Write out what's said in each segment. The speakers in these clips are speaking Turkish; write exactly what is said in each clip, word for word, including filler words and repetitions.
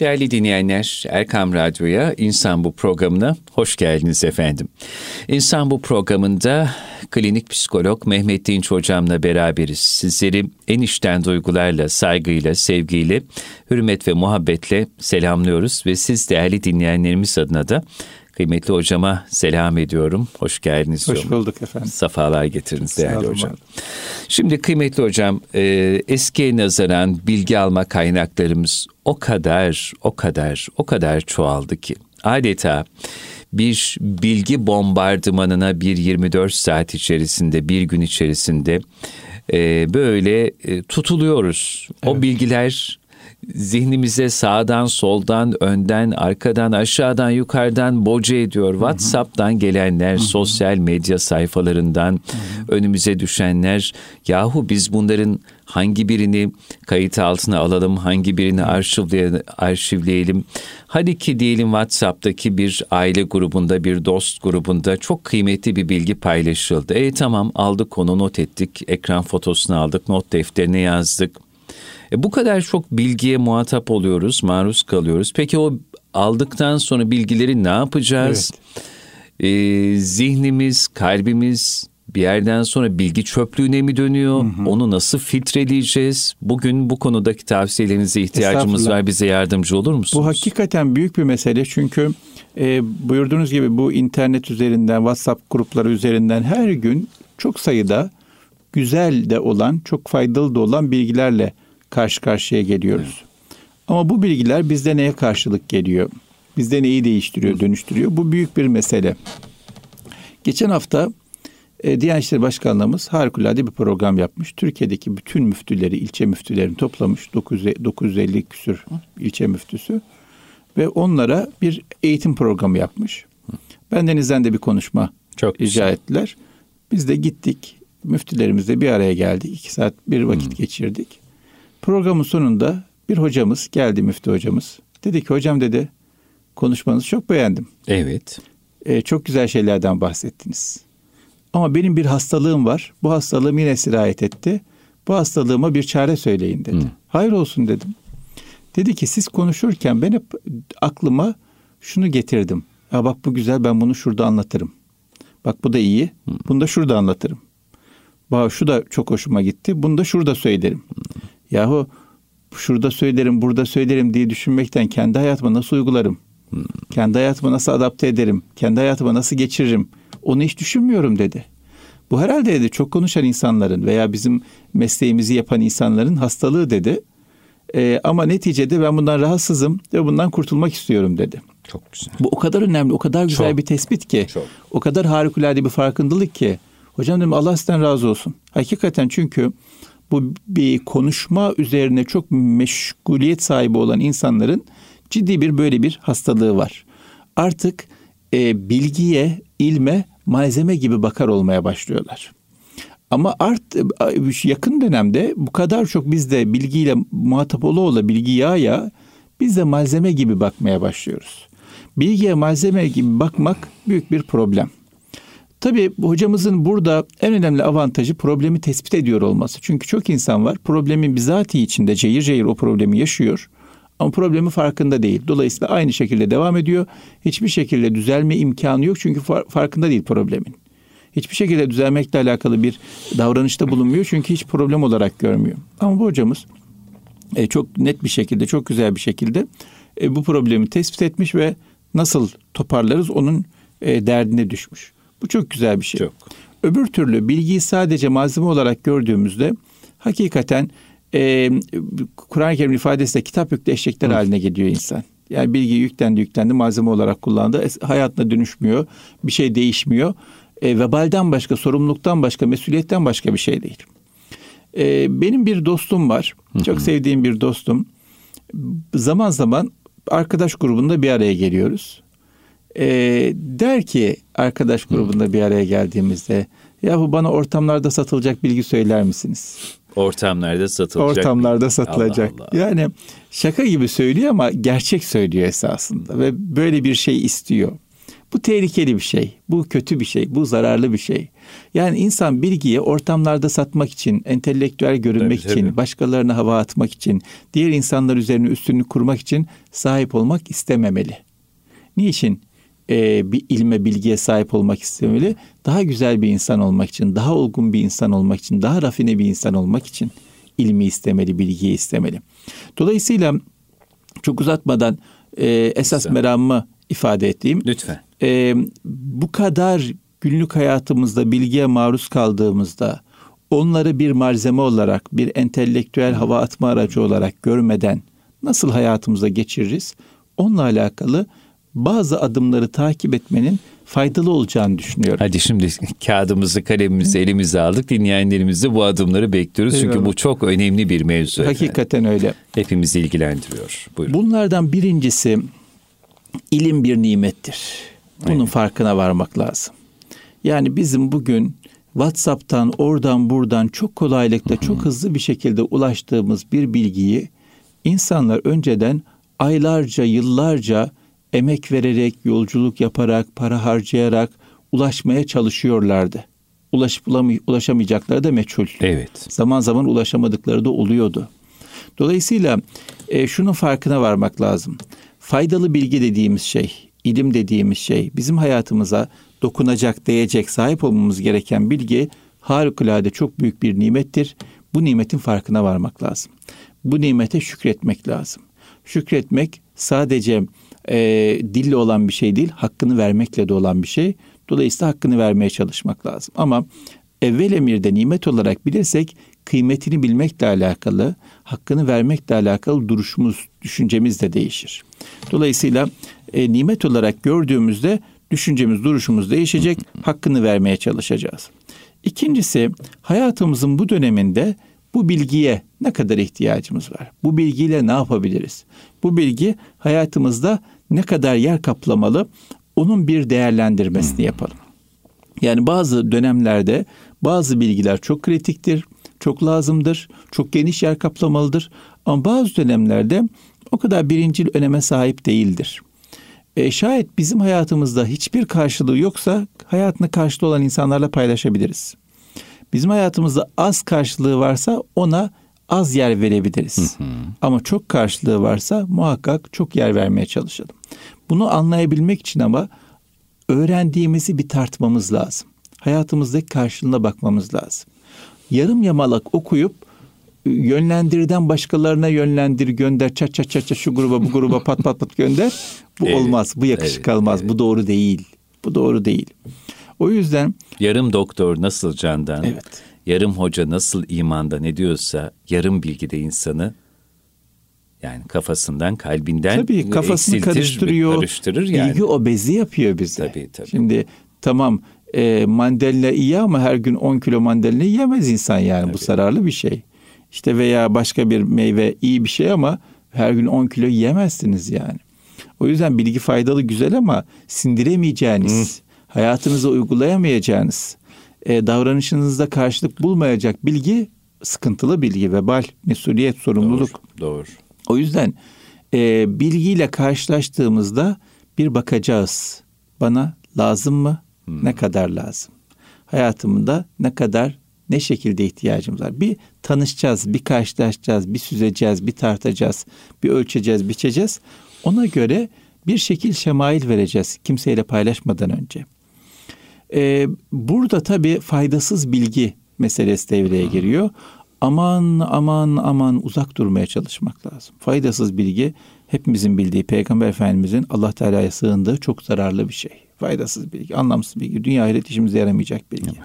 Değerli dinleyenler, Erkam Radyo'ya, İnsan Bu Programı'na hoş geldiniz efendim. İnsan Bu Programı'nda klinik psikolog Mehmet Dinç hocamla beraberiz. Sizleri en içten duygularla, saygıyla, sevgiyle, hürmet ve muhabbetle selamlıyoruz ve siz değerli dinleyenlerimiz adına da kıymetli hocama selam ediyorum. Hoş geldiniz. Hoş bulduk efendim. Safalar getiriniz değerli hocam. Abi. Şimdi kıymetli hocam, e, eskiye nazaran bilgi alma kaynaklarımız o kadar, o kadar, o kadar çoğaldı ki adeta bir bilgi bombardımanına bir yirmi dört saat içerisinde, bir gün içerisinde e, böyle e, tutuluyoruz. Evet. O bilgiler zihnimize sağdan, soldan, önden, arkadan, aşağıdan, yukarıdan boca ediyor. WhatsApp'tan gelenler, hı hı, sosyal medya sayfalarından, hı hı, önümüze düşenler. Yahu biz bunların hangi birini kayıt altına alalım, hangi birini arşivleyelim, arşivleyelim. Hadi ki diyelim WhatsApp'taki bir aile grubunda, bir dost grubunda çok kıymetli bir bilgi paylaşıldı. E tamam, aldık onu, not ettik, ekran fotosunu aldık, not defterine yazdık. E bu kadar çok bilgiye muhatap oluyoruz, maruz kalıyoruz. Peki o aldıktan sonra bilgileri ne yapacağız? Evet. E, zihnimiz, kalbimiz bir yerden sonra bilgi çöplüğüne mi dönüyor? Hı hı. Onu nasıl filtreleyeceğiz? Bugün bu konudaki tavsiyelerinize ihtiyacımız var. Bize yardımcı olur musunuz? Bu hakikaten büyük bir mesele. Çünkü e, buyurduğunuz gibi bu internet üzerinden, WhatsApp grupları üzerinden her gün çok sayıda güzel de olan, çok faydalı da olan bilgilerle karşı karşıya geliyoruz. Evet. Ama bu bilgiler bizde neye karşılık geliyor? Bizde neyi değiştiriyor, dönüştürüyor? Bu büyük bir mesele. Geçen hafta e, Diyanet İşleri Başkanlığımız harikulade bir program yapmış. Türkiye'deki bütün müftüleri, ilçe müftülerini toplamış. dokuz yüz elli küsur ilçe müftüsü. Ve onlara bir eğitim programı yapmış. Bendenizden de bir konuşma çok rica ettiler. Biz de gittik. Müftülerimizle bir araya geldik. İki saat bir vakit hmm. geçirdik. Programın sonunda bir hocamız geldi, müftü hocamız. Dedi ki, hocam dedi, konuşmanızı çok beğendim. Evet. E, çok güzel şeylerden bahsettiniz. Ama benim bir hastalığım var. Bu hastalığım yine sirayet etti. Bu hastalığıma bir çare söyleyin dedi. Hı. Hayır olsun dedim. Dedi ki, siz konuşurken ben hep aklıma şunu getirdim. Ha bak bu güzel, ben bunu şurada anlatırım. Bak bu da iyi. Hı. Bunu da şurada anlatırım. Bak şu da çok hoşuma gitti. Bunu da şurada söylerim. Hı. Yahu şurada söylerim, burada söylerim diye düşünmekten kendi hayatıma nasıl uygularım? Hmm. Kendi hayatıma nasıl adapte ederim? Kendi hayatıma nasıl geçiririm? Onu hiç düşünmüyorum dedi. Bu herhalde dedi çok konuşan insanların veya bizim mesleğimizi yapan insanların hastalığı dedi. Ee, ama neticede ben bundan rahatsızım ve bundan kurtulmak istiyorum dedi. Çok güzel. Bu o kadar önemli, o kadar güzel çok. bir tespit ki. Çok. O kadar harikulade bir farkındalık ki. Hocam dedim, Allah sizden razı olsun. Hakikaten, çünkü bu bir konuşma üzerine çok meşguliyet sahibi olan insanların ciddi bir böyle bir hastalığı var. Artık e, bilgiye, ilme malzeme gibi bakar olmaya başlıyorlar. Ama art, yakın dönemde bu kadar çok biz de bilgiyle muhatap ola ola, bilgi yağa yağa biz de malzeme gibi bakmaya başlıyoruz. Bilgiye malzeme gibi bakmak büyük bir problem. Tabii hocamızın burada en önemli avantajı problemi tespit ediyor olması. Çünkü çok insan var, problemin bizatihi içinde cayır cayır o problemi yaşıyor. Ama problemin farkında değil. Dolayısıyla aynı şekilde devam ediyor. Hiçbir şekilde düzelme imkanı yok çünkü farkında değil problemin. Hiçbir şekilde düzelmekle alakalı bir davranışta bulunmuyor çünkü hiç problem olarak görmüyor. Ama bu hocamız çok net bir şekilde, çok güzel bir şekilde bu problemi tespit etmiş ve nasıl toparlarız onun derdine düşmüş. Bu çok güzel bir şey. Çok. Öbür türlü bilgiyi sadece malzeme olarak gördüğümüzde hakikaten e, Kur'an-ı Kerim ifadesiyle kitap yüklü eşekler, hı, haline geliyor insan. Yani bilgi yüklendi yüklendi malzeme olarak kullandı. E, hayatına dönüşmüyor. Bir şey değişmiyor. E, vebalden başka, sorumluluktan başka, mesuliyetten başka bir şey değil. E, benim bir dostum var. Hı hı. Çok sevdiğim bir dostum. Zaman zaman arkadaş grubunda bir araya geliyoruz. Ee, der ki arkadaş grubunda bir araya geldiğimizde, ya bu bana ortamlarda satılacak bilgi söyler misiniz? Ortamlarda satılacak. Ortamlarda satılacak. Allah Allah. Yani şaka gibi söylüyor ama gerçek söylüyor esasında ve böyle bir şey istiyor. Bu tehlikeli bir şey, bu kötü bir şey, bu zararlı bir şey. Yani insan bilgiyi ortamlarda satmak için, entelektüel görünmek tabii, için, tabii. başkalarına hava atmak için, diğer insanlar üzerine üstünlük kurmak için sahip olmak istememeli. Niçin ee, bir ilme, bilgiye sahip olmak istememeli? Daha güzel bir insan olmak için, daha olgun bir insan olmak için, daha rafine bir insan olmak için ilmi istemeli, bilgiyi istemeli. Dolayısıyla çok uzatmadan e, esas Lütfen. meramımı ifade edeyim. Lütfen. E, bu kadar günlük hayatımızda bilgiye maruz kaldığımızda onları bir malzeme olarak, bir entelektüel hava atma aracı olarak görmeden nasıl hayatımıza geçiririz? Onunla alakalı bazı adımları takip etmenin faydalı olacağını düşünüyorum. Hadi şimdi kağıdımızı, kalemimizi elimize aldık. Dinleyenlerimizle bu adımları bekliyoruz. Eyvallah. Çünkü bu çok önemli bir mevzu. Hakikaten efendim. öyle. Hepimizi ilgilendiriyor. Buyurun. Bunlardan birincisi, ilim bir nimettir. Bunun Aynen. farkına varmak lazım. Yani bizim bugün WhatsApp'tan, oradan buradan çok kolaylıkla, Hı-hı. çok hızlı bir şekilde ulaştığımız bir bilgiyi insanlar önceden aylarca, yıllarca emek vererek, yolculuk yaparak, para harcayarak ulaşmaya çalışıyorlardı. Ulaşıp ulaşamayacakları da meçhul. Evet. Zaman zaman ulaşamadıkları da oluyordu. Dolayısıyla e, şunun farkına varmak lazım. Faydalı bilgi dediğimiz şey, ilim dediğimiz şey, bizim hayatımıza dokunacak, değecek, sahip olmamız gereken bilgi harikulade çok büyük bir nimettir. Bu nimetin farkına varmak lazım. Bu nimete şükretmek lazım. Şükretmek sadece E, dille olan bir şey değil, hakkını vermekle de olan bir şey. Dolayısıyla hakkını vermeye çalışmak lazım. Ama evvel emirde nimet olarak bilirsek, kıymetini bilmekle alakalı, hakkını vermekle alakalı duruşumuz, düşüncemiz de değişir. Dolayısıyla e, nimet olarak gördüğümüzde düşüncemiz, duruşumuz değişecek, hakkını vermeye çalışacağız. İkincisi, hayatımızın bu döneminde bu bilgiye ne kadar ihtiyacımız var? Bu bilgiyle ne yapabiliriz? Bu bilgi hayatımızda ne kadar yer kaplamalı, onun bir değerlendirmesini yapalım. Yani bazı dönemlerde bazı bilgiler çok kritiktir, çok lazımdır, çok geniş yer kaplamalıdır. Ama bazı dönemlerde o kadar birincil öneme sahip değildir. E şayet bizim hayatımızda hiçbir karşılığı yoksa hayatına karşılığı olan insanlarla paylaşabiliriz. Bizim hayatımızda az karşılığı varsa ona az yer verebiliriz. Hı hı. Ama çok karşılığı varsa muhakkak çok yer vermeye çalışalım. Bunu anlayabilmek için ama öğrendiğimizi bir tartmamız lazım. Hayatımızdaki karşılığına bakmamız lazım. Yarım yamalak okuyup yönlendirden başkalarına yönlendir, gönder, çat çat çat çat şu gruba bu gruba pat pat pat gönder. Bu evet, olmaz, bu yakışık evet, almaz, evet. bu doğru değil. Bu doğru değil. O yüzden yarım doktor nasıl candan, evet. yarım hoca nasıl imandan ediyorsa yarım bilgi de insanı yani kafasından, kalbinden tabii kafasını eksiltir, karıştırıyor, karıştırır yani. Bilgi obezi yapıyor bize. Tabii, tabii. Şimdi tamam e, mandalina iyi ama her gün on kilo mandalina yiyemez insan yani tabii. bu zararlı bir şey. İşte veya başka bir meyve iyi bir şey ama her gün on kilo yiyemezsiniz yani. O yüzden bilgi faydalı, güzel ama sindiremeyeceğiniz... Hı. hayatınıza uygulayamayacağınız, e, davranışınızda karşılık bulmayacak bilgi, sıkıntılı bilgi, vebal, mesuliyet, sorumluluk. Doğru. doğru. O yüzden e, bilgiyle karşılaştığımızda bir bakacağız. Bana lazım mı? Hmm. Ne kadar lazım? Hayatımda ne kadar, ne şekilde ihtiyacım var? Bir tanışacağız, bir karşılaşacağız, bir süzeceğiz, bir tartacağız, bir ölçeceğiz, biçeceğiz. Ona göre bir şekil, şemail vereceğiz kimseyle paylaşmadan önce. Burada tabii faydasız bilgi meselesi devreye giriyor. Aman aman aman uzak durmaya çalışmak lazım. Faydasız bilgi hepimizin bildiği, Peygamber Efendimizin Allah Teala'ya sığındığı çok zararlı bir şey. Faydasız bilgi, anlamsız bilgi, dünya ahiret işimize yaramayacak bilgi.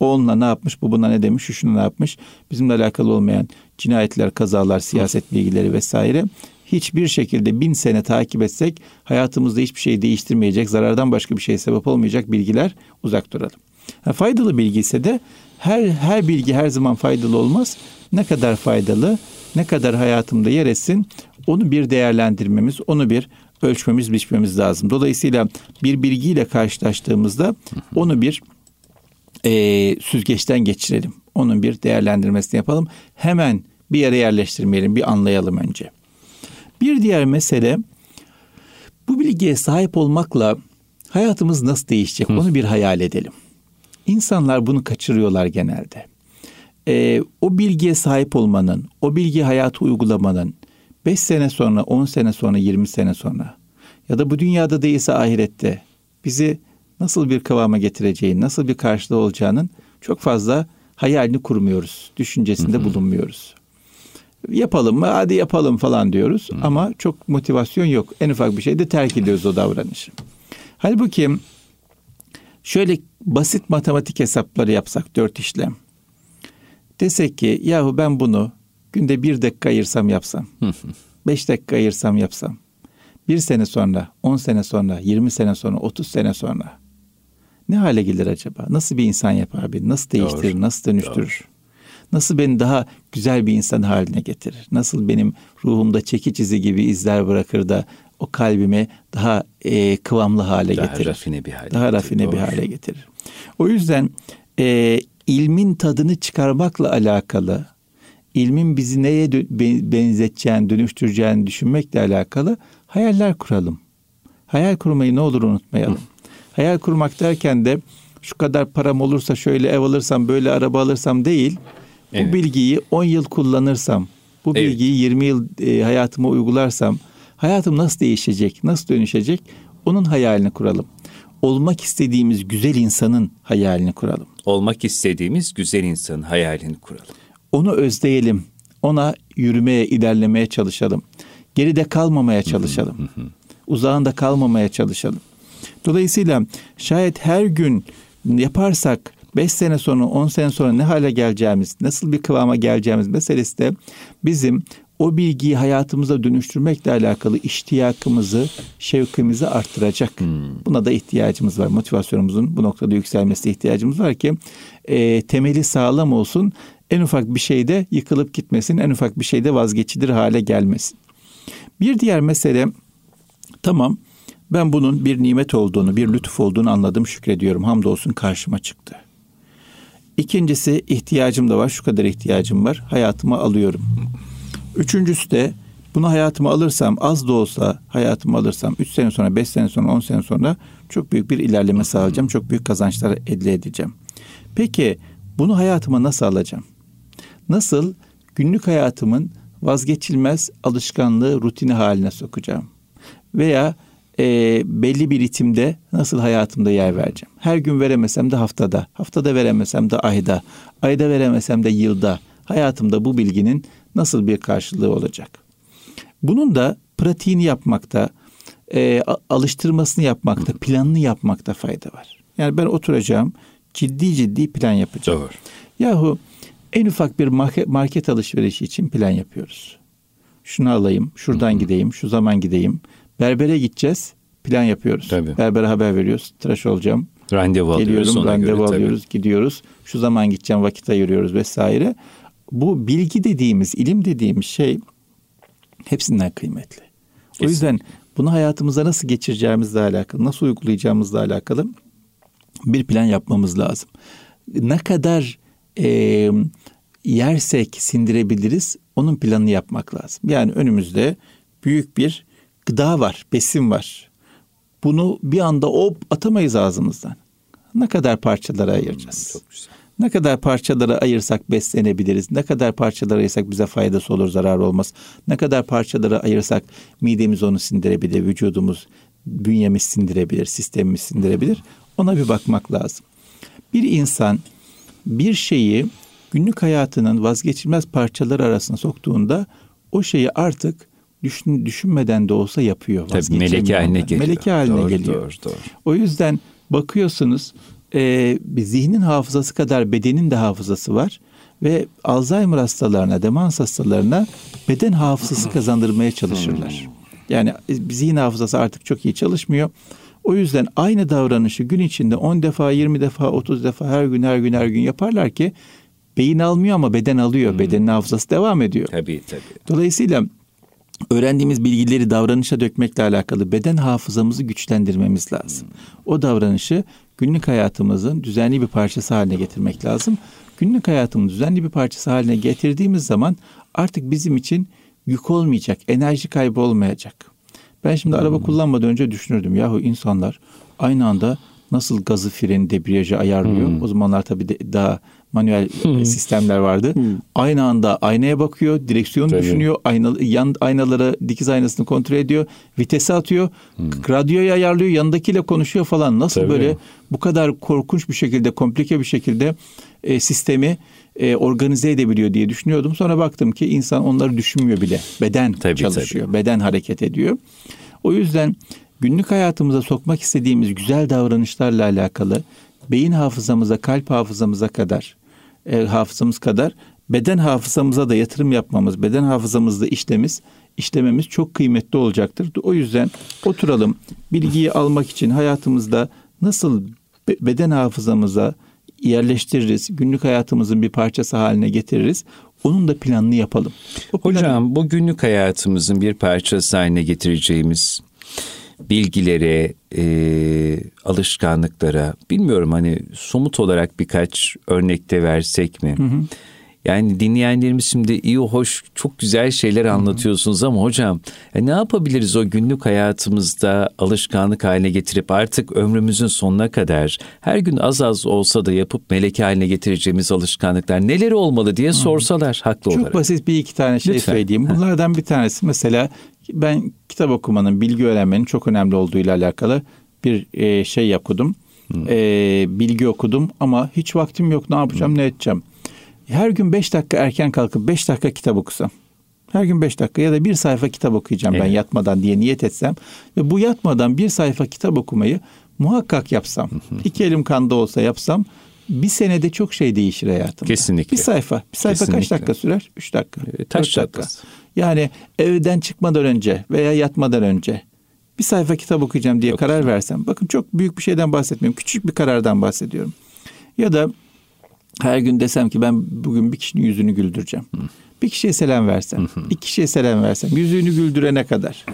O onunla ne yapmış, bu buna ne demiş, şu şuna ne yapmış, bizimle alakalı olmayan cinayetler, kazalar, siyaset bilgileri vesaire. Hiçbir şekilde bin sene takip etsek hayatımızda hiçbir şey değiştirmeyecek, zarardan başka bir şeye sebep olmayacak bilgiler, uzak duralım. Ha, faydalı bilgi ise de her her bilgi her zaman faydalı olmaz. Ne kadar faydalı, ne kadar hayatımda yer etsin, onu bir değerlendirmemiz, onu bir ölçmemiz, biçmemiz lazım. Dolayısıyla bir bilgiyle karşılaştığımızda onu bir e, süzgeçten geçirelim. Onun bir değerlendirmesini yapalım. Hemen bir yere yerleştirmeyelim, bir anlayalım önce. Bir diğer mesele, bu bilgiye sahip olmakla hayatımız nasıl değişecek? Hı. Onu bir hayal edelim. İnsanlar bunu kaçırıyorlar genelde. Ee, o bilgiye sahip olmanın, o bilgiyi hayata uygulamanın beş sene sonra, on sene sonra, yirmi sene sonra ya da bu dünyada değilse ahirette bizi nasıl bir kıvama getireceğini, nasıl bir karşılığı olacağının çok fazla hayalini kurmuyoruz, düşüncesinde bulunmuyoruz. Yapalım mı? Hadi yapalım falan diyoruz ama çok motivasyon yok. En ufak bir şeyde terk ediyoruz o davranışı. Halbuki şöyle basit matematik hesapları yapsak, dört işlem. Desek ki yahu ben bunu günde bir dakika ayırsam yapsam, beş dakika ayırsam yapsam, bir sene sonra, on sene sonra, yirmi sene sonra, otuz sene sonra ne hale gelir acaba? Nasıl bir insan yapar beni? Nasıl değiştirir? Doğru. Nasıl dönüştürür? Doğru. Nasıl beni daha güzel bir insan haline getirir? Nasıl benim ruhumda çekiç izi gibi izler bırakır da o kalbimi daha e, kıvamlı hale daha getirir? Rafine bir hale daha getirir. rafine Doğru. bir hale getirir. O yüzden e, ilmin tadını çıkarmakla alakalı, ilmin bizi neye benzeteceğini, dönüştüreceğini düşünmekle alakalı hayaller kuralım. Hayal kurmayı ne olur unutmayalım. Hı. Hayal kurmak derken de şu kadar param olursa şöyle ev alırsam, böyle araba alırsam değil. Evet. Bu bilgiyi on yıl kullanırsam, bu bilgiyi evet. yirmi yıl e, hayatıma uygularsam hayatım nasıl değişecek, nasıl dönüşecek onun hayalini kuralım. Olmak istediğimiz güzel insanın hayalini kuralım. Olmak istediğimiz güzel insanın hayalini kuralım. Onu özleyelim, ona yürümeye, ilerlemeye çalışalım. Geride kalmamaya çalışalım, hı hı hı. uzağında kalmamaya çalışalım. Dolayısıyla şayet her gün yaparsak beş sene sonra, on sene sonra ne hale geleceğimiz, nasıl bir kıvama geleceğimiz meselesi de bizim o bilgiyi hayatımıza dönüştürmekle alakalı iştiyakımızı, şevkimizi arttıracak. Hmm. Buna da ihtiyacımız var. Motivasyonumuzun bu noktada yükselmesi ihtiyacımız var ki e, temeli sağlam olsun, en ufak bir şeyde yıkılıp gitmesin, en ufak bir şeyde vazgeçilir hale gelmesin. Bir diğer mesele, tamam ben bunun bir nimet olduğunu, bir lütuf olduğunu anladım, şükrediyorum, hamdolsun karşıma çıktı. İkincisi ihtiyacım da var, şu kadar ihtiyacım var, hayatıma alıyorum. Üçüncüsü de bunu hayatıma alırsam, az da olsa hayatıma alırsam üç sene sonra, beş sene sonra, on sene sonra çok büyük bir ilerleme sağlayacağım, çok büyük kazançlar elde edeceğim. Peki bunu hayatıma nasıl alacağım? Nasıl günlük hayatımın vazgeçilmez alışkanlığı, rutini haline sokacağım? Veya e, belli bir ritimde nasıl hayatımda yer vereceğim? Her gün veremesem de haftada, haftada veremesem de ayda, ayda veremesem de yılda hayatımda bu bilginin nasıl bir karşılığı olacak? Bunun da pratiğini yapmakta, e, alıştırmasını yapmakta, planını yapmakta fayda var. Yani ben oturacağım, ciddi ciddi plan yapacağım. Doğru. Yahu en ufak bir market, market alışverişi için plan yapıyoruz. Şunu alayım, şuradan Hı-hı. gideyim, şu zaman gideyim. Berbere gideceğiz, plan yapıyoruz. Tabii. Berbere haber veriyoruz, tıraş olacağım. Randevu Geliyorum, alıyoruz. Randevu göre, alıyoruz, tabii. gidiyoruz. Şu zaman gideceğim, vakit ayırıyoruz vesaire. Bu bilgi dediğimiz, ilim dediğimiz şey hepsinden kıymetli. Kesin. O yüzden bunu hayatımıza nasıl geçireceğimizle alakalı, nasıl uygulayacağımızla alakalı bir plan yapmamız lazım. Ne kadar e, yersek sindirebiliriz, onun planını yapmak lazım. Yani önümüzde büyük bir gıda var, besin var. Bunu bir anda hop atamayız ağzımızdan. Ne kadar parçalara ayıracağız? Hmm, çok güzel. Ne kadar parçalara ayırsak beslenebiliriz? Ne kadar parçalara ayırsak bize faydası olur, zararı olmaz? Ne kadar parçalara ayırsak midemiz onu sindirebilir, vücudumuz, bünyemiz sindirebilir, sistemimiz sindirebilir? Ona bir bakmak lazım. Bir insan bir şeyi günlük hayatının vazgeçilmez parçaları arasına soktuğunda o şeyi artık düşün, düşünmeden de olsa yapıyor. Tabii meleke haline geliyor. Meleke haline doğru, geliyor. Doğru, doğru. O yüzden bakıyorsunuz e, zihnin hafızası kadar bedenin de hafızası var. Ve Alzheimer hastalarına, demans hastalarına beden hafızası kazandırmaya çalışırlar. Yani zihin hafızası artık çok iyi çalışmıyor. O yüzden aynı davranışı gün içinde on defa, yirmi defa, otuz defa her gün her gün her gün yaparlar ki beyin almıyor ama beden alıyor. Hmm. Bedenin hafızası devam ediyor. Tabii tabii. Dolayısıyla öğrendiğimiz bilgileri davranışa dökmekle alakalı beden hafızamızı güçlendirmemiz lazım. Hmm. O davranışı günlük hayatımızın düzenli bir parçası haline getirmek lazım. Günlük hayatımızın düzenli bir parçası haline getirdiğimiz zaman artık bizim için yük olmayacak, enerji kaybı olmayacak. Ben şimdi araba kullanmadan önce düşünürdüm. Yahu insanlar aynı anda nasıl gazı, freni, debriyajı ayarlıyor? Hmm. O zamanlar tabii de daha manuel hmm. sistemler vardı. Hmm. Aynı anda aynaya bakıyor, direksiyonu tabii. düşünüyor, ayna, yan, aynalara, dikiz aynasını kontrol ediyor, vitesi atıyor, hmm. radyoyu ayarlıyor, yanındakiyle konuşuyor falan. Nasıl tabii. böyle bu kadar korkunç bir şekilde, komplike bir şekilde e, sistemi e, organize edebiliyor diye düşünüyordum. Sonra baktım ki insan onları düşünmüyor bile. Beden tabii, çalışıyor, tabii. beden hareket ediyor. O yüzden günlük hayatımıza sokmak istediğimiz güzel davranışlarla alakalı beyin hafızamıza, kalp hafızamıza kadar, e, hafızamız kadar beden hafızamıza da yatırım yapmamız, beden hafızamızda işlemiz, işlememiz çok kıymetli olacaktır. O yüzden oturalım, bilgiyi almak için hayatımızda nasıl be- beden hafızamıza yerleştiririz, günlük hayatımızın bir parçası haline getiririz. Onun da planını yapalım. O planı... Hocam, bu günlük hayatımızın bir parçası haline getireceğimiz bilgilere, e, alışkanlıklara, bilmiyorum hani somut olarak birkaç örnekte versek mi? Hı hı. Yani dinleyenlerimiz şimdi iyi, hoş, çok güzel şeyler hı hı. anlatıyorsunuz ama hocam ya ne yapabiliriz o günlük hayatımızda alışkanlık haline getirip artık ömrümüzün sonuna kadar her gün az az olsa da yapıp meleke haline getireceğimiz alışkanlıklar neleri olmalı diye hı. sorsalar haklı çok olarak. Çok basit bir iki tane şey Lütfen. söyleyeyim. Bunlardan bir tanesi mesela ben kitap okumanın, bilgi öğrenmenin çok önemli olduğuyla alakalı bir şey okudum. Hmm. E, bilgi okudum ama hiç vaktim yok. Ne yapacağım, hmm. ne edeceğim? Her gün beş dakika erken kalkıp beş dakika kitap okusam. Her gün beş dakika ya da bir sayfa kitap okuyacağım evet. ben yatmadan diye niyet etsem. Ve bu yatmadan bir sayfa kitap okumayı muhakkak yapsam. Hmm. İki elim kanda olsa yapsam. Bir senede çok şey değişir hayatımda. Kesinlikle. Bir sayfa. Bir sayfa Kesinlikle. kaç dakika sürer? Üç dakika. E, taş dakika. dakika. Yani evden çıkmadan önce veya yatmadan önce bir sayfa kitap okuyacağım diye çok karar güzel. versem. Bakın çok büyük bir şeyden bahsetmiyorum. Küçük bir karardan bahsediyorum. Ya da her gün desem ki ben bugün bir kişinin yüzünü güldüreceğim. Hı. Bir kişiye selam versem. Hı hı. Bir kişiye selam versem. Yüzünü güldürene kadar.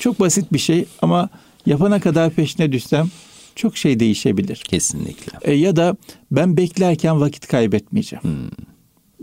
Çok basit bir şey ama yapana kadar peşine düşsem. Çok şey değişebilir. Kesinlikle. E, ya da ben beklerken vakit kaybetmeyeceğim. Hmm.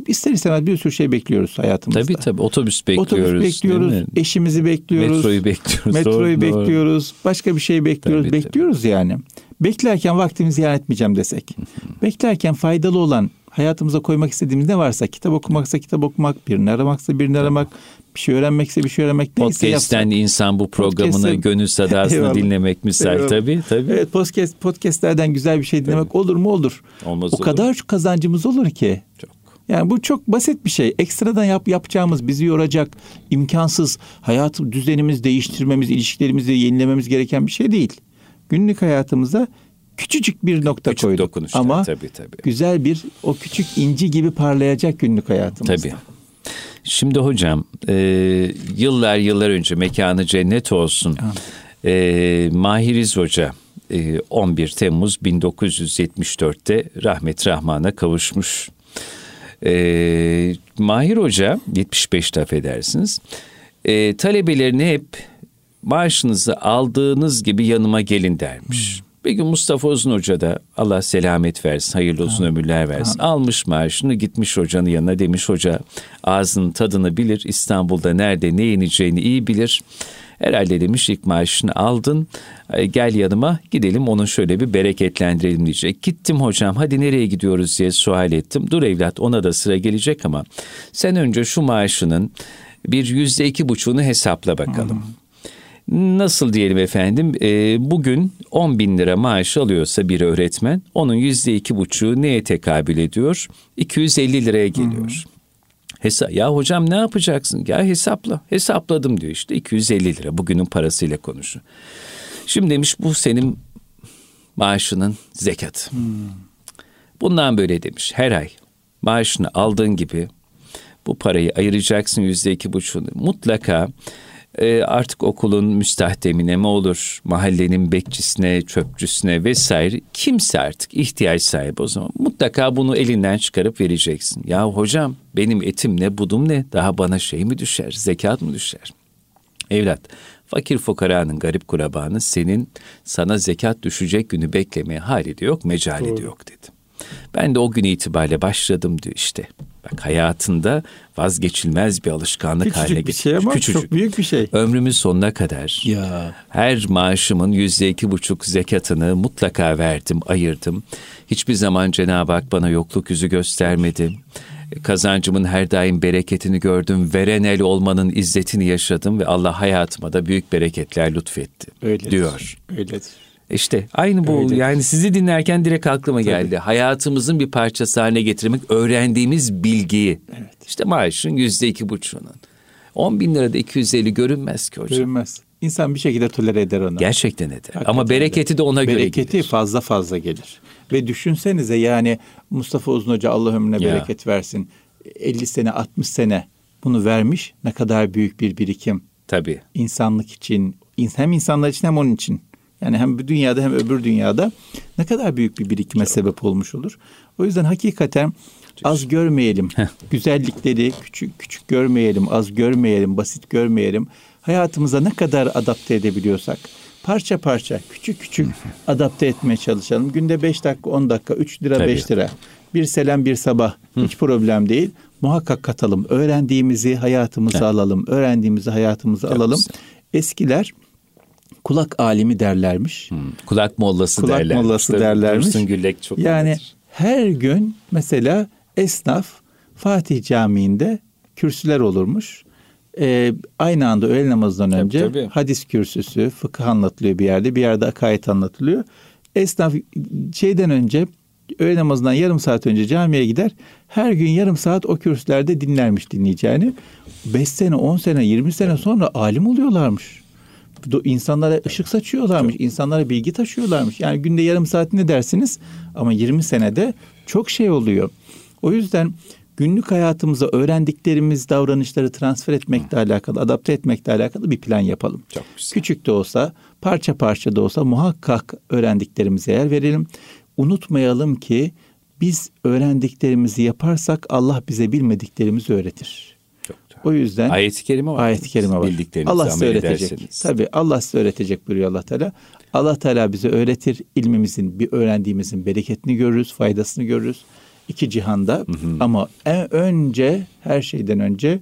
İster istemez bir sürü şey bekliyoruz hayatımızda. Tabii tabii. Otobüs bekliyoruz. Otobüs bekliyoruz. Eşimizi bekliyoruz. Metroyu bekliyoruz. Metroyu doğru, bekliyoruz. Doğru. Başka bir şey bekliyoruz. Tabii, bekliyoruz tabii. yani. Beklerken vaktimi ziyan etmeyeceğim desek. Hmm. Beklerken faydalı olan hayatımıza koymak istediğimiz ne varsa kitap okumaksa kitap okumak, birini aramaksa birini aramak, bir şey öğrenmekse bir şey öğrenmek neyse yapsın. Podcast'ten insan bu programını podcast'ten... gönül sadasını dinlemek misal tabii tabii. Evet, podcast podcast'lerden güzel bir şey dinlemek tabii. olur mu olur. Olmaz o olur. kadar çok kazancımız olur ki. Çok. Yani bu çok basit bir şey. Ekstradan yap, yapacağımız, bizi yoracak, imkansız, hayat düzenimizi değiştirmemiz, ilişkilerimizi yenilememiz gereken bir şey değil. Günlük hayatımıza küçücük bir nokta küçük koyduk dokunuşlar. Ama tabii, tabii. güzel bir o küçük inci gibi parlayacak günlük hayatımızda. Tabii. Şimdi hocam e, yıllar yıllar önce mekanı cennet olsun e, Mahir İz Hoca e, on bir Temmuz bin dokuz yüz yetmiş dörtte rahmet rahmana kavuşmuş. E, Mahir Hoca yetmiş beşte affedersiniz e, talebelerini hep maaşınızı aldığınız gibi yanıma gelin dermiş. Hmm. Bir gün Mustafa Uzun Hoca da Allah selamet versin, hayırlı uzun tamam. ömürler versin. Tamam. Almış maaşını gitmiş hocanın yanına demiş hoca ağzının tadını bilir. İstanbul'da nerede ne yeneceğini iyi bilir. Herhalde demiş ilk maaşını aldın gel yanıma gidelim onu şöyle bir bereketlendirelim diyecek. Gittim hocam hadi nereye gidiyoruz diye sual ettim. Dur evlat ona da sıra gelecek ama sen önce şu maaşının bir yüzde iki buçuğunu hesapla bakalım. Tamam. Nasıl diyelim efendim e, bugün on bin lira maaş alıyorsa bir öğretmen onun yüzde iki buçuğu neye tekabül ediyor? iki yüz elli liraya geliyor. Hesa- ya hocam ne yapacaksın? Ya hesapla. Hesapladım diyor işte iki yüz elli lira bugünün parasıyla konuşun. Şimdi demiş bu senin maaşının zekatı. Hmm. Bundan böyle demiş her ay maaşını aldığın gibi bu parayı ayıracaksın yüzde iki buçuğunu mutlaka. Artık okulun müstahdemine mi olur, mahallenin bekçisine, çöpçüsüne vesaire kimse artık ihtiyaç sahibi o zaman. Mutlaka bunu elinden çıkarıp vereceksin. Ya hocam benim etim ne, budum ne, daha bana şey mi düşer, zekat mı düşer? Evlat, fakir fukaranın, garip kurabanın senin sana zekat düşecek günü beklemeye hali de yok, mecali de yok dedi. Ben de o gün itibariyle başladım diyor işte. Bak, hayatında vazgeçilmez bir alışkanlık küçücük haline getirmiş. Küçücük bir şey ama küçücük. Çok büyük bir şey. Ömrümün sonuna kadar ya. Her maaşımın yüzde iki buçuk zekatını mutlaka verdim, ayırdım. Hiçbir zaman Cenab-ı Hak bana yokluk yüzü göstermedi. Kazancımın her daim bereketini gördüm. Veren el olmanın izzetini yaşadım ve Allah hayatıma da büyük bereketler lütfetti. Öyledir, diyor. Öyledir. İşte aynı bu. Öyledir. Yani sizi dinlerken direkt aklıma geldi. Tabii. Hayatımızın bir parçası haline getirmek öğrendiğimiz bilgiyi. Evet. İşte maaşın yüzde iki buçuğunun. On bin lirada iki yüz elli görünmez ki hocam. Görünmez. İnsan bir şekilde tolere eder onu. Gerçekten eder. Hakikaten ama bereketi eder. De ona bereketi göre gelir. Bereketi fazla fazla gelir. Ve düşünsenize yani Mustafa Uzun Hoca Allah ömrüne ya. bereket versin. elli sene altmış sene bunu vermiş. Ne kadar büyük bir birikim. Tabii. İnsanlık için, hem insanlar için hem onun için. Yani hem bu dünyada hem öbür dünyada ne kadar büyük bir birikime çok. Sebep olmuş olur. O yüzden hakikaten az görmeyelim. Güzellikleri küçük küçük görmeyelim, az görmeyelim, basit görmeyelim. Hayatımıza ne kadar adapte edebiliyorsak parça parça küçük küçük adapte etmeye çalışalım. Günde beş dakika, on dakika, üç lira, tabii. beş lira. Bir selam, bir sabah. Hiç problem değil. Muhakkak katalım. Öğrendiğimizi hayatımıza evet. alalım. Öğrendiğimizi hayatımıza evet. alalım. Eskiler kulak alimi derlermiş. Hmm. Kulak mollası kulak derlermiş. Kulak mollası derlermiş. Dursun Güllek çok yani önemlidir. Her gün mesela esnaf Fatih Camii'nde kürsüler olurmuş. Ee, aynı anda öğle namazından tabii, önce tabii. hadis kürsüsü, fıkıh anlatılıyor bir yerde, bir yerde akaid anlatılıyor. Esnaf şeyden önce, öğle namazından yarım saat önce camiye gider, her gün yarım saat o kürsülerde dinlermiş dinleyeceğini. Beş sene, on sene, yirmi sene evet. sonra alim oluyorlarmış. İnsanlara ışık saçıyorlarmış, insanlara bilgi taşıyorlarmış. Yani günde yarım saat ne dersiniz ama yirmi senede çok şey oluyor. O yüzden günlük hayatımıza öğrendiklerimiz davranışları transfer etmekle alakalı, adapte etmekle alakalı bir plan yapalım. Çok güzel. Küçük de olsa, parça parça da olsa muhakkak öğrendiklerimize yer verelim. Unutmayalım ki biz öğrendiklerimizi yaparsak Allah bize bilmediklerimizi öğretir. Çok o yüzden ayet-i kerime var. Ayet-i kerime var. Allah size öğretecek. Tabii Allah size öğretecek buyuruyor Allah Teala. Allah Teala bize öğretir. İlmimizin, bir öğrendiğimizin bereketini görürüz, faydasını görürüz. İki cihanda hı hı. ama en önce her şeyden önce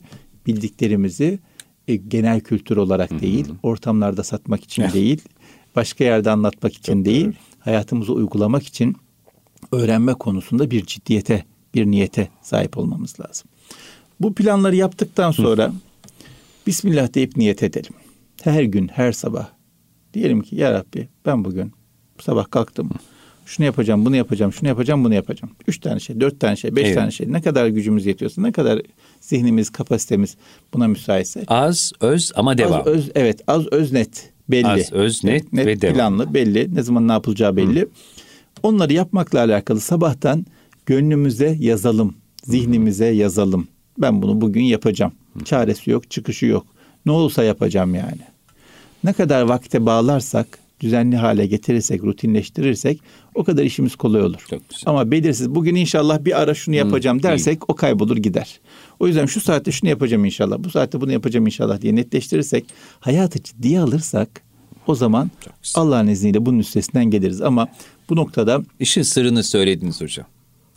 bildiklerimizi e, genel kültür olarak hı hı. değil, ortamlarda satmak için değil, başka yerde anlatmak için çok değil, doğru. hayatımızı uygulamak için öğrenme konusunda bir ciddiyete, bir niyete sahip olmamız lazım. Bu planları yaptıktan sonra hı. Bismillah deyip niyet edelim. Her gün, her sabah. Diyelim ki ya Rabbi ben bugün sabah kalktım. Hı. Şunu yapacağım, bunu yapacağım, şunu yapacağım, bunu yapacağım. Üç tane şey, dört tane şey, beş evet. tane şey. Ne kadar gücümüz yetiyorsa, ne kadar zihnimiz, kapasitemiz buna müsaitse. Az, öz ama devam. Az, öz, evet, az, öz, net, belli. Az, öz, net, net, net ve devam. Planlı, belli. Ne zaman ne yapılacağı belli. Hı. Onları yapmakla alakalı sabahtan gönlümüze yazalım, zihnimize hı. yazalım. Ben bunu bugün yapacağım. Hı. Çaresi yok, çıkışı yok. Ne olursa yapacağım yani. Ne kadar vakte bağlarsak, düzenli hale getirirsek, rutinleştirirsek o kadar işimiz kolay olur. Ama belirsiz bugün inşallah bir ara şunu yapacağım hmm, dersek iyi. O kaybolur gider. O yüzden şu saatte şunu yapacağım inşallah, bu saatte bunu yapacağım inşallah diye netleştirirsek, hayatı ciddiye alırsak o zaman Allah'ın izniyle bunun üstesinden geliriz. Ama bu noktada... İşin sırrını söylediniz hocam.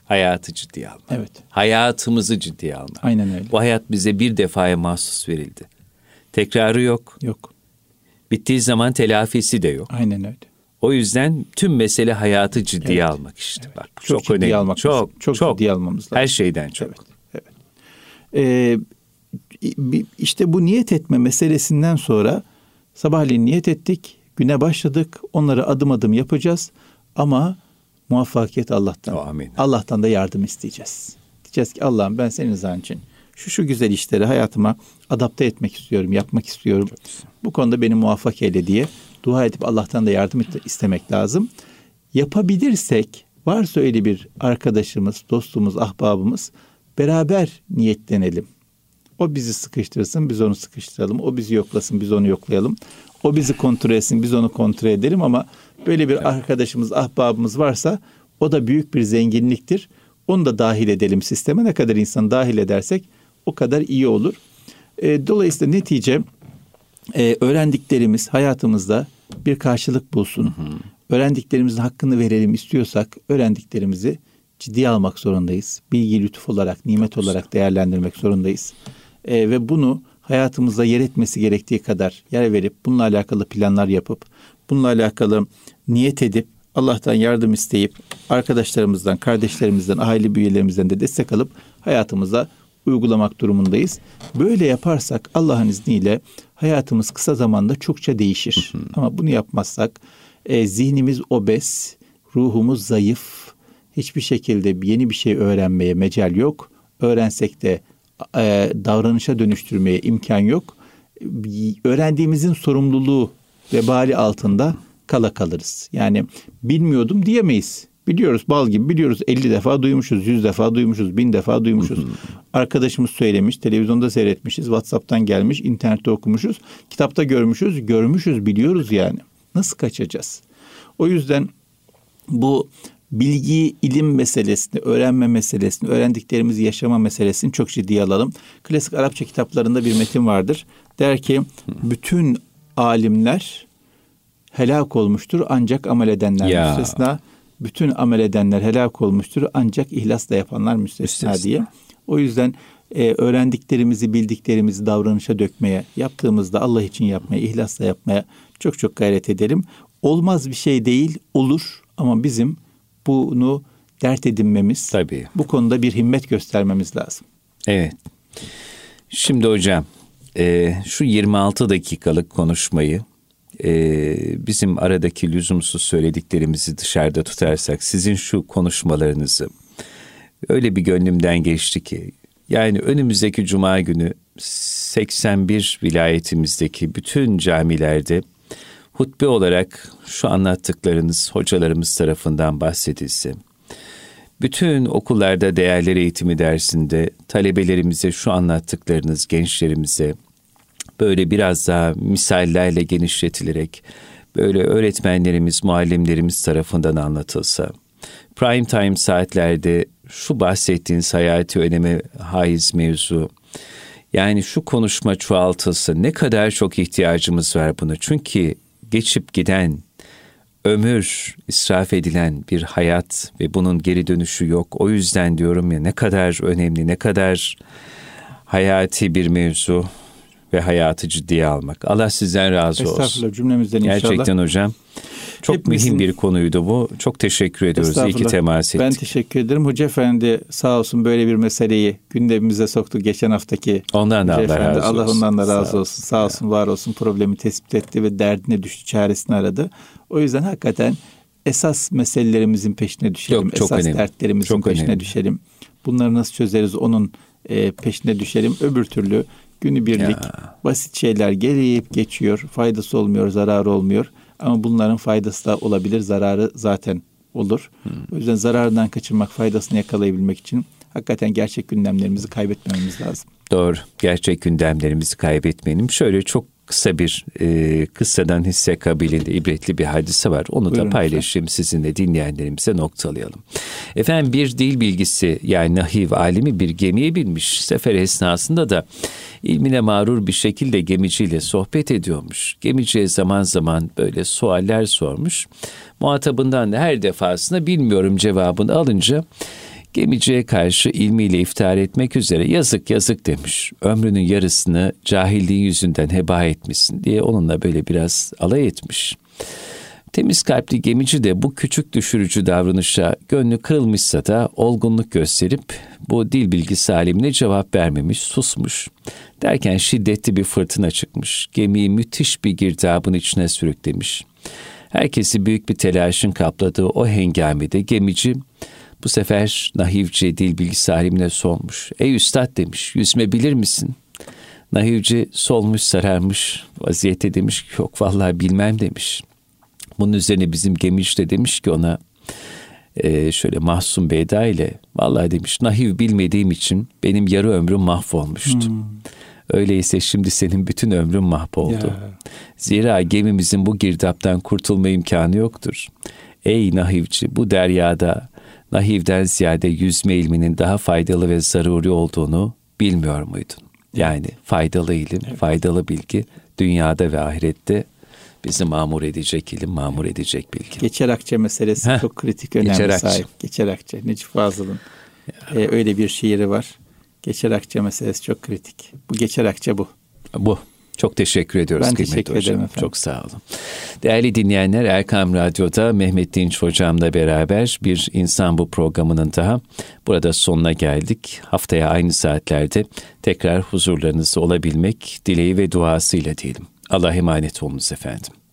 Hayatı ciddiye almak. Evet. Hayatımızı ciddiye almak. Aynen öyle. Bu hayat bize bir defaya mahsus verildi. Tekrarı yok. Yok. Bittiği zaman telafisi de yok. Aynen öyle. O yüzden tüm mesele hayatı ciddiye evet. almak işte. Evet. Bak, çok, çok önemli. Almak çok, çok, çok ciddiye almamız lazım. Her şeyden çok. Evet. evet. Ee, işte bu niyet etme meselesinden sonra sabahleyin niyet ettik, güne başladık, onları adım adım yapacağız ama muvaffakiyet Allah'tan. O, amin. Allah'tan da yardım isteyeceğiz. Diyeceğiz ki Allah'ım ben senin rızan için şu şu güzel işleri hayatıma adapte etmek istiyorum, yapmak istiyorum. Bu konuda beni muvaffak eyle diye dua edip Allah'tan da yardım istemek lazım. Yapabilirsek, varsa öyle bir arkadaşımız, dostumuz, ahbabımız, beraber niyetlenelim. O bizi sıkıştırsın, biz onu sıkıştıralım. O bizi yoklasın, biz onu yoklayalım. O bizi kontrol etsin, biz onu kontrol edelim. Ama böyle bir arkadaşımız, ahbabımız varsa o da büyük bir zenginliktir. Onu da dahil edelim sisteme. Ne kadar insanı dahil edersek o kadar iyi olur. E, dolayısıyla netice e, öğrendiklerimiz hayatımızda bir karşılık bulsun. Hı hı. Öğrendiklerimizin hakkını verelim istiyorsak öğrendiklerimizi ciddiye almak zorundayız. Bilgi lütuf olarak, nimet olarak değerlendirmek zorundayız. E, ve bunu hayatımızda yer etmesi gerektiği kadar yer verip, bununla alakalı planlar yapıp, bununla alakalı niyet edip, Allah'tan yardım isteyip, arkadaşlarımızdan, kardeşlerimizden, aile üyelerimizden de destek alıp hayatımıza uygulamak durumundayız. Böyle yaparsak Allah'ın izniyle hayatımız kısa zamanda çokça değişir. Hı hı. Ama bunu yapmazsak e, zihnimiz obez, ruhumuz zayıf, hiçbir şekilde yeni bir şey öğrenmeye mecal yok. Öğrensek de e, davranışa dönüştürmeye imkan yok. Öğrendiğimizin sorumluluğu vebali altında kala kalırız. Yani bilmiyordum diyemeyiz. Biliyoruz, bal gibi biliyoruz. elli defa duymuşuz, yüz defa duymuşuz, bin defa duymuşuz. Hı hı. Arkadaşımız söylemiş, televizyonda seyretmişiz, WhatsApp'tan gelmiş, internette okumuşuz, kitapta görmüşüz, görmüşüz, biliyoruz yani. Nasıl kaçacağız? O yüzden bu bilgi, ilim meselesini, öğrenme meselesini, öğrendiklerimizi yaşama meselesini çok ciddiye alalım. Klasik Arapça kitaplarında bir metin vardır. Der ki, bütün alimler helak olmuştur ancak amel edenler ya. müstesna. Bütün amel edenler helak olmuştur ancak ihlasla yapanlar müstesna, müstesna. diye. O yüzden e, öğrendiklerimizi, bildiklerimizi davranışa dökmeye, yaptığımızda Allah için yapmaya, ihlasla yapmaya çok çok gayret edelim. Olmaz bir şey değil, olur, ama bizim bunu dert edinmemiz, tabii, bu konuda bir himmet göstermemiz lazım. Evet. Şimdi hocam, e, şu yirmi altı dakikalık konuşmayı, Ee, bizim aradaki lüzumsuz söylediklerimizi dışarıda tutarsak, sizin şu konuşmalarınızı öyle bir gönlümden geçti ki, yani önümüzdeki cuma günü seksen bir vilayetimizdeki bütün camilerde hutbe olarak şu anlattıklarınız hocalarımız tarafından bahsedilse, bütün okullarda değerler eğitimi dersinde talebelerimize şu anlattıklarınız, gençlerimize böyle biraz daha misallerle genişletilerek böyle öğretmenlerimiz, muallimlerimiz tarafından anlatılsa, prime time saatlerde şu bahsettiğiniz hayati öneme haiz mevzu, yani şu konuşma çoğaltılsa, ne kadar çok ihtiyacımız var buna. Çünkü geçip giden ömür, israf edilen bir hayat ve bunun geri dönüşü yok. O yüzden diyorum ya, ne kadar önemli, ne kadar hayati bir mevzu ve hayatı ciddiye almak. Allah sizden razı olsun. Estağfurullah, cümlemizden inşallah. Gerçekten hocam. Çok Hepimizin... mühim bir konuydu bu. Çok teşekkür ediyoruz. İyi ki temas ettik. Ben teşekkür ederim. Hoca Efendi sağ olsun böyle bir meseleyi gündemimize soktu geçen haftaki. Ondan da Allah Efendi, razı olsun. Allah ondan da razı sağ olsun. Sağ olsun, var olsun. Problemi tespit etti ve derdine düştü, çaresini aradı. O yüzden hakikaten esas meselelerimizin peşine düşelim. Yok, esas önemli. dertlerimizin çok peşine önemli. düşelim. Bunları nasıl çözeriz, onun e, peşine düşelim. Öbür türlü günübirlik ya. basit şeyler gelip geçiyor. Faydası olmuyor, zararı olmuyor. Ama bunların faydası da olabilir, zararı zaten olur. Hmm. O yüzden zararından kaçınmak, faydasını yakalayabilmek için hakikaten gerçek gündemlerimizi kaybetmememiz lazım. Doğru, gerçek gündemlerimizi kaybetmeyelim. Şöyle çok kısa bir, e, kıssadan hisse kabiliğinde ibretli bir hadise var. Onu Buyurun da paylaşayım efendim. Sizinle dinleyenlerimize noktalayalım. Efendim, bir dil bilgisi, yani nahiv alimi bir gemiye binmiş. Sefer esnasında da ilmine mağrur bir şekilde gemiciyle sohbet ediyormuş. Gemiciye zaman zaman böyle sualler sormuş. Muhatabından her defasında bilmiyorum cevabını alınca gemiciye karşı ilmiyle iftihar etmek üzere yazık yazık demiş. Ömrünün yarısını cahilliğin yüzünden heba etmişsin diye onunla böyle biraz alay etmiş. Temiz kalpli gemici de bu küçük düşürücü davranışa gönlü kırılmışsa da olgunluk gösterip bu dil bilgisi alimine cevap vermemiş, susmuş. Derken şiddetli bir fırtına çıkmış. Gemiyi müthiş bir girdabın içine sürüklemiş. Herkesi büyük bir telaşın kapladığı o hengamede gemici bu sefer nahivci dil bilgisi alimine solmuş. Ey üstad demiş, yüzme bilir misin? Nahivci solmuş sararmış vaziyette demiş ki, yok vallahi bilmem demiş. Bunun üzerine bizim gemici de demiş ki ona e, şöyle mahzun bir eda ile, vallahi demiş, nahiv bilmediğim için benim yarı ömrüm mahvolmuştu. Hmm. Öyleyse şimdi senin bütün ömrün mahvoldu. Yeah. Zira gemimizin bu girdaptan kurtulma imkanı yoktur. Ey nahivci, bu deryada nahivden ziyade yüzme ilminin daha faydalı ve zaruri olduğunu bilmiyor muydun? Yani faydalı ilim, evet, faydalı bilgi dünyada ve ahirette bizi mamur edecek ilim, mamur edecek bilgi. Geçer akçe meselesi Heh, çok kritik önemli geçer sahip. Akçe. Geçer akçe. Necip Fazıl'ın e, öyle bir şiiri var. Geçer akçe meselesi çok kritik. Bu geçer akçe bu. Bu. Çok teşekkür ediyoruz. Ben teşekkür ederim hocam. Efendim. Çok sağ olun. Değerli dinleyenler, Erkam Radyo'da Mehmet Dinç hocamla beraber bir İnsan Bu programının daha burada sonuna geldik. Haftaya aynı saatlerde tekrar huzurlarınızda olabilmek dileği ve duasıyla diyelim. Allah'a emanet olunuz efendim.